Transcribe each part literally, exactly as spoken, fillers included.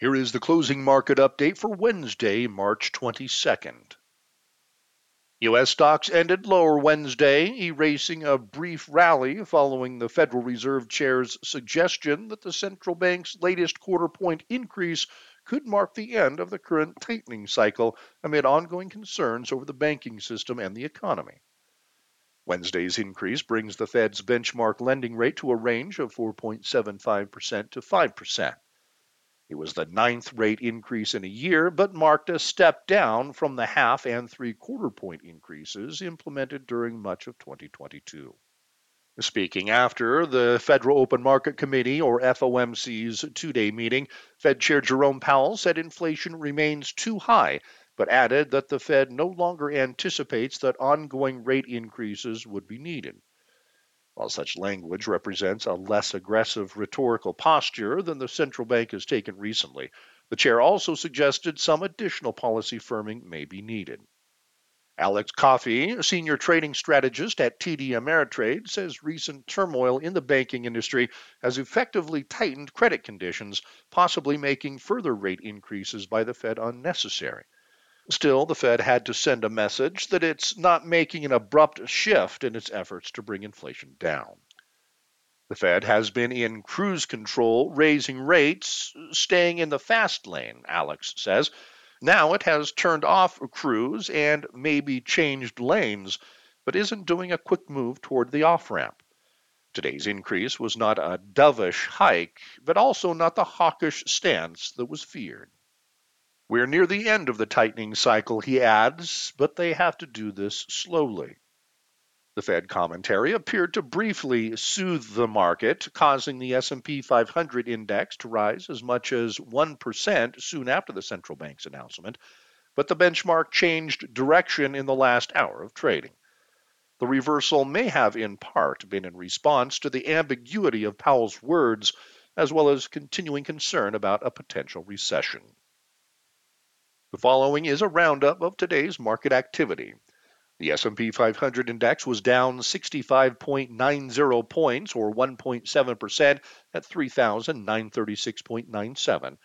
Here is the closing market update for Wednesday, March twenty-second. U S stocks ended lower Wednesday, erasing a brief rally following the Federal Reserve Chair's suggestion that the central bank's latest quarter-point increase could mark the end of the current tightening cycle amid ongoing concerns over the banking system and the economy. Wednesday's increase brings the Fed's benchmark lending rate to a range of four point seven five percent to five percent. It was the ninth rate increase in a year, but marked a step down from the half and three-quarter point increases implemented during much of twenty twenty-two. Speaking after the Federal Open Market Committee, or F O M C's, two-day meeting, Fed Chair Jerome Powell said inflation remains too high, but added that the Fed no longer anticipates that ongoing rate increases would be needed. While such language represents a less aggressive rhetorical posture than the central bank has taken recently, the chair also suggested some additional policy firming may be needed. Alex Coffey, senior trading strategist at T D Ameritrade, says recent turmoil in the banking industry has effectively tightened credit conditions, possibly making further rate increases by the Fed unnecessary. Still, the Fed had to send a message that it's not making an abrupt shift in its efforts to bring inflation down. The Fed has been in cruise control, raising rates, staying in the fast lane, Alex says. Now it has turned off cruise and maybe changed lanes, but isn't doing a quick move toward the off-ramp. Today's increase was not a dovish hike, but also not the hawkish stance that was feared. We're near the end of the tightening cycle, he adds, but they have to do this slowly. The Fed commentary appeared to briefly soothe the market, causing the S and P five hundred index to rise as much as one percent soon after the central bank's announcement, but the benchmark changed direction in the last hour of trading. The reversal may have in part been in response to the ambiguity of Powell's words, as well as continuing concern about a potential recession. The following is a roundup of today's market activity. The S and P five hundred index was down sixty-five point nine zero points, or one point seven percent, at three thousand nine hundred thirty-six point nine seven.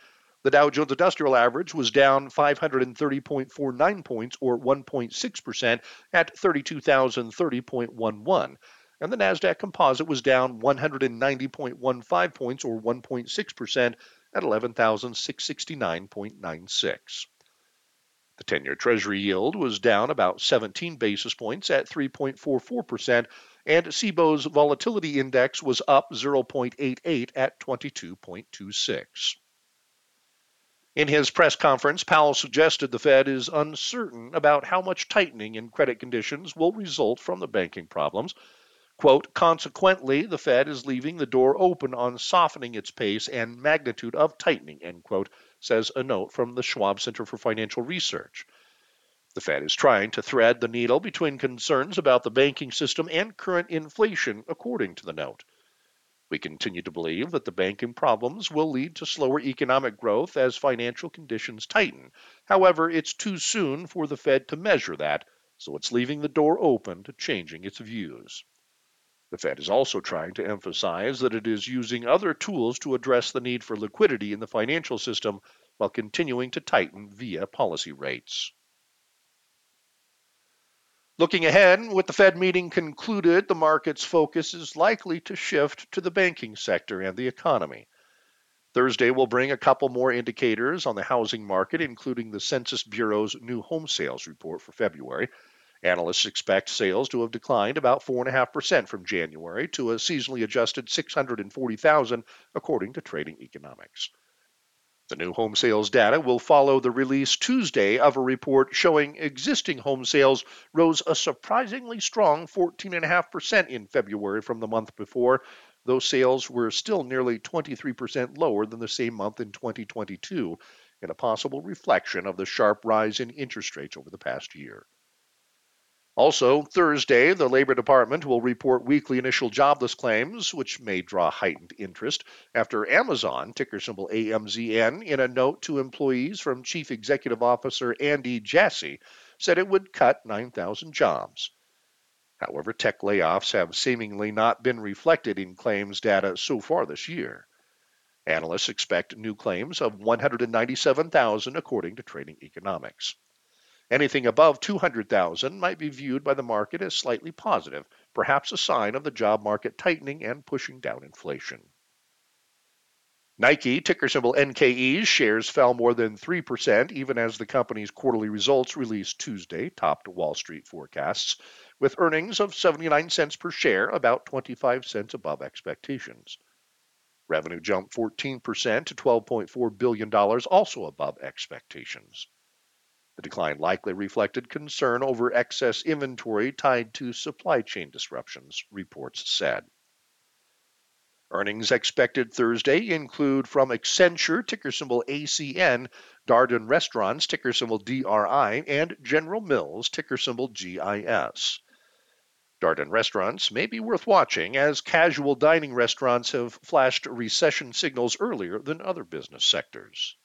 The Dow Jones Industrial Average was down five hundred thirty point four nine points, or one point six percent, at thirty-two thousand thirty point one one. And the NASDAQ Composite was down one hundred ninety point one five points, or one point six percent, at eleven thousand six hundred sixty-nine point nine six. The ten-year Treasury yield was down about seventeen basis points at three point four four percent, and S I B O's volatility index was up zero point eight eight at twenty-two point two six. In his press conference, Powell suggested the Fed is uncertain about how much tightening in credit conditions will result from the banking problems. Quote, consequently, the Fed is leaving the door open on softening its pace and magnitude of tightening, end quote, says a note from the Schwab Center for Financial Research. The Fed is trying to thread the needle between concerns about the banking system and current inflation, according to the note. We continue to believe that the banking problems will lead to slower economic growth as financial conditions tighten. However, it's too soon for the Fed to measure that, so it's leaving the door open to changing its views. The Fed is also trying to emphasize that it is using other tools to address the need for liquidity in the financial system while continuing to tighten via policy rates. Looking ahead, with the Fed meeting concluded, the market's focus is likely to shift to the banking sector and the economy. Thursday will bring a couple more indicators on the housing market, including the Census Bureau's new home sales report for February. Analysts expect sales to have declined about four point five percent from January to a seasonally adjusted six hundred forty thousand, according to Trading Economics. The new home sales data will follow the release Tuesday of a report showing existing home sales rose a surprisingly strong fourteen point five percent in February from the month before, though sales were still nearly twenty-three percent lower than the same month in twenty twenty-two, in a possible reflection of the sharp rise in interest rates over the past year. Also, Thursday, the Labor Department will report weekly initial jobless claims, which may draw heightened interest, after Amazon, ticker symbol A M Z N, in a note to employees from Chief Executive Officer Andy Jassy, said it would cut nine thousand jobs. However, tech layoffs have seemingly not been reflected in claims data so far this year. Analysts expect new claims of one hundred ninety-seven thousand, according to Trading Economics. Anything above two hundred thousand might be viewed by the market as slightly positive, perhaps a sign of the job market tightening and pushing down inflation. Nike, ticker symbol N K E's, shares fell more than three percent even as the company's quarterly results released Tuesday topped Wall Street forecasts, with earnings of seventy-nine cents per share, about twenty-five cents above expectations. Revenue jumped fourteen percent to twelve point four billion dollars, also above expectations. The decline likely reflected concern over excess inventory tied to supply chain disruptions, reports said. Earnings expected Thursday include from Accenture, ticker symbol A C N, Darden Restaurants, ticker symbol D R I, and General Mills, ticker symbol G I S. Darden Restaurants may be worth watching, as casual dining restaurants have flashed recession signals earlier than other business sectors.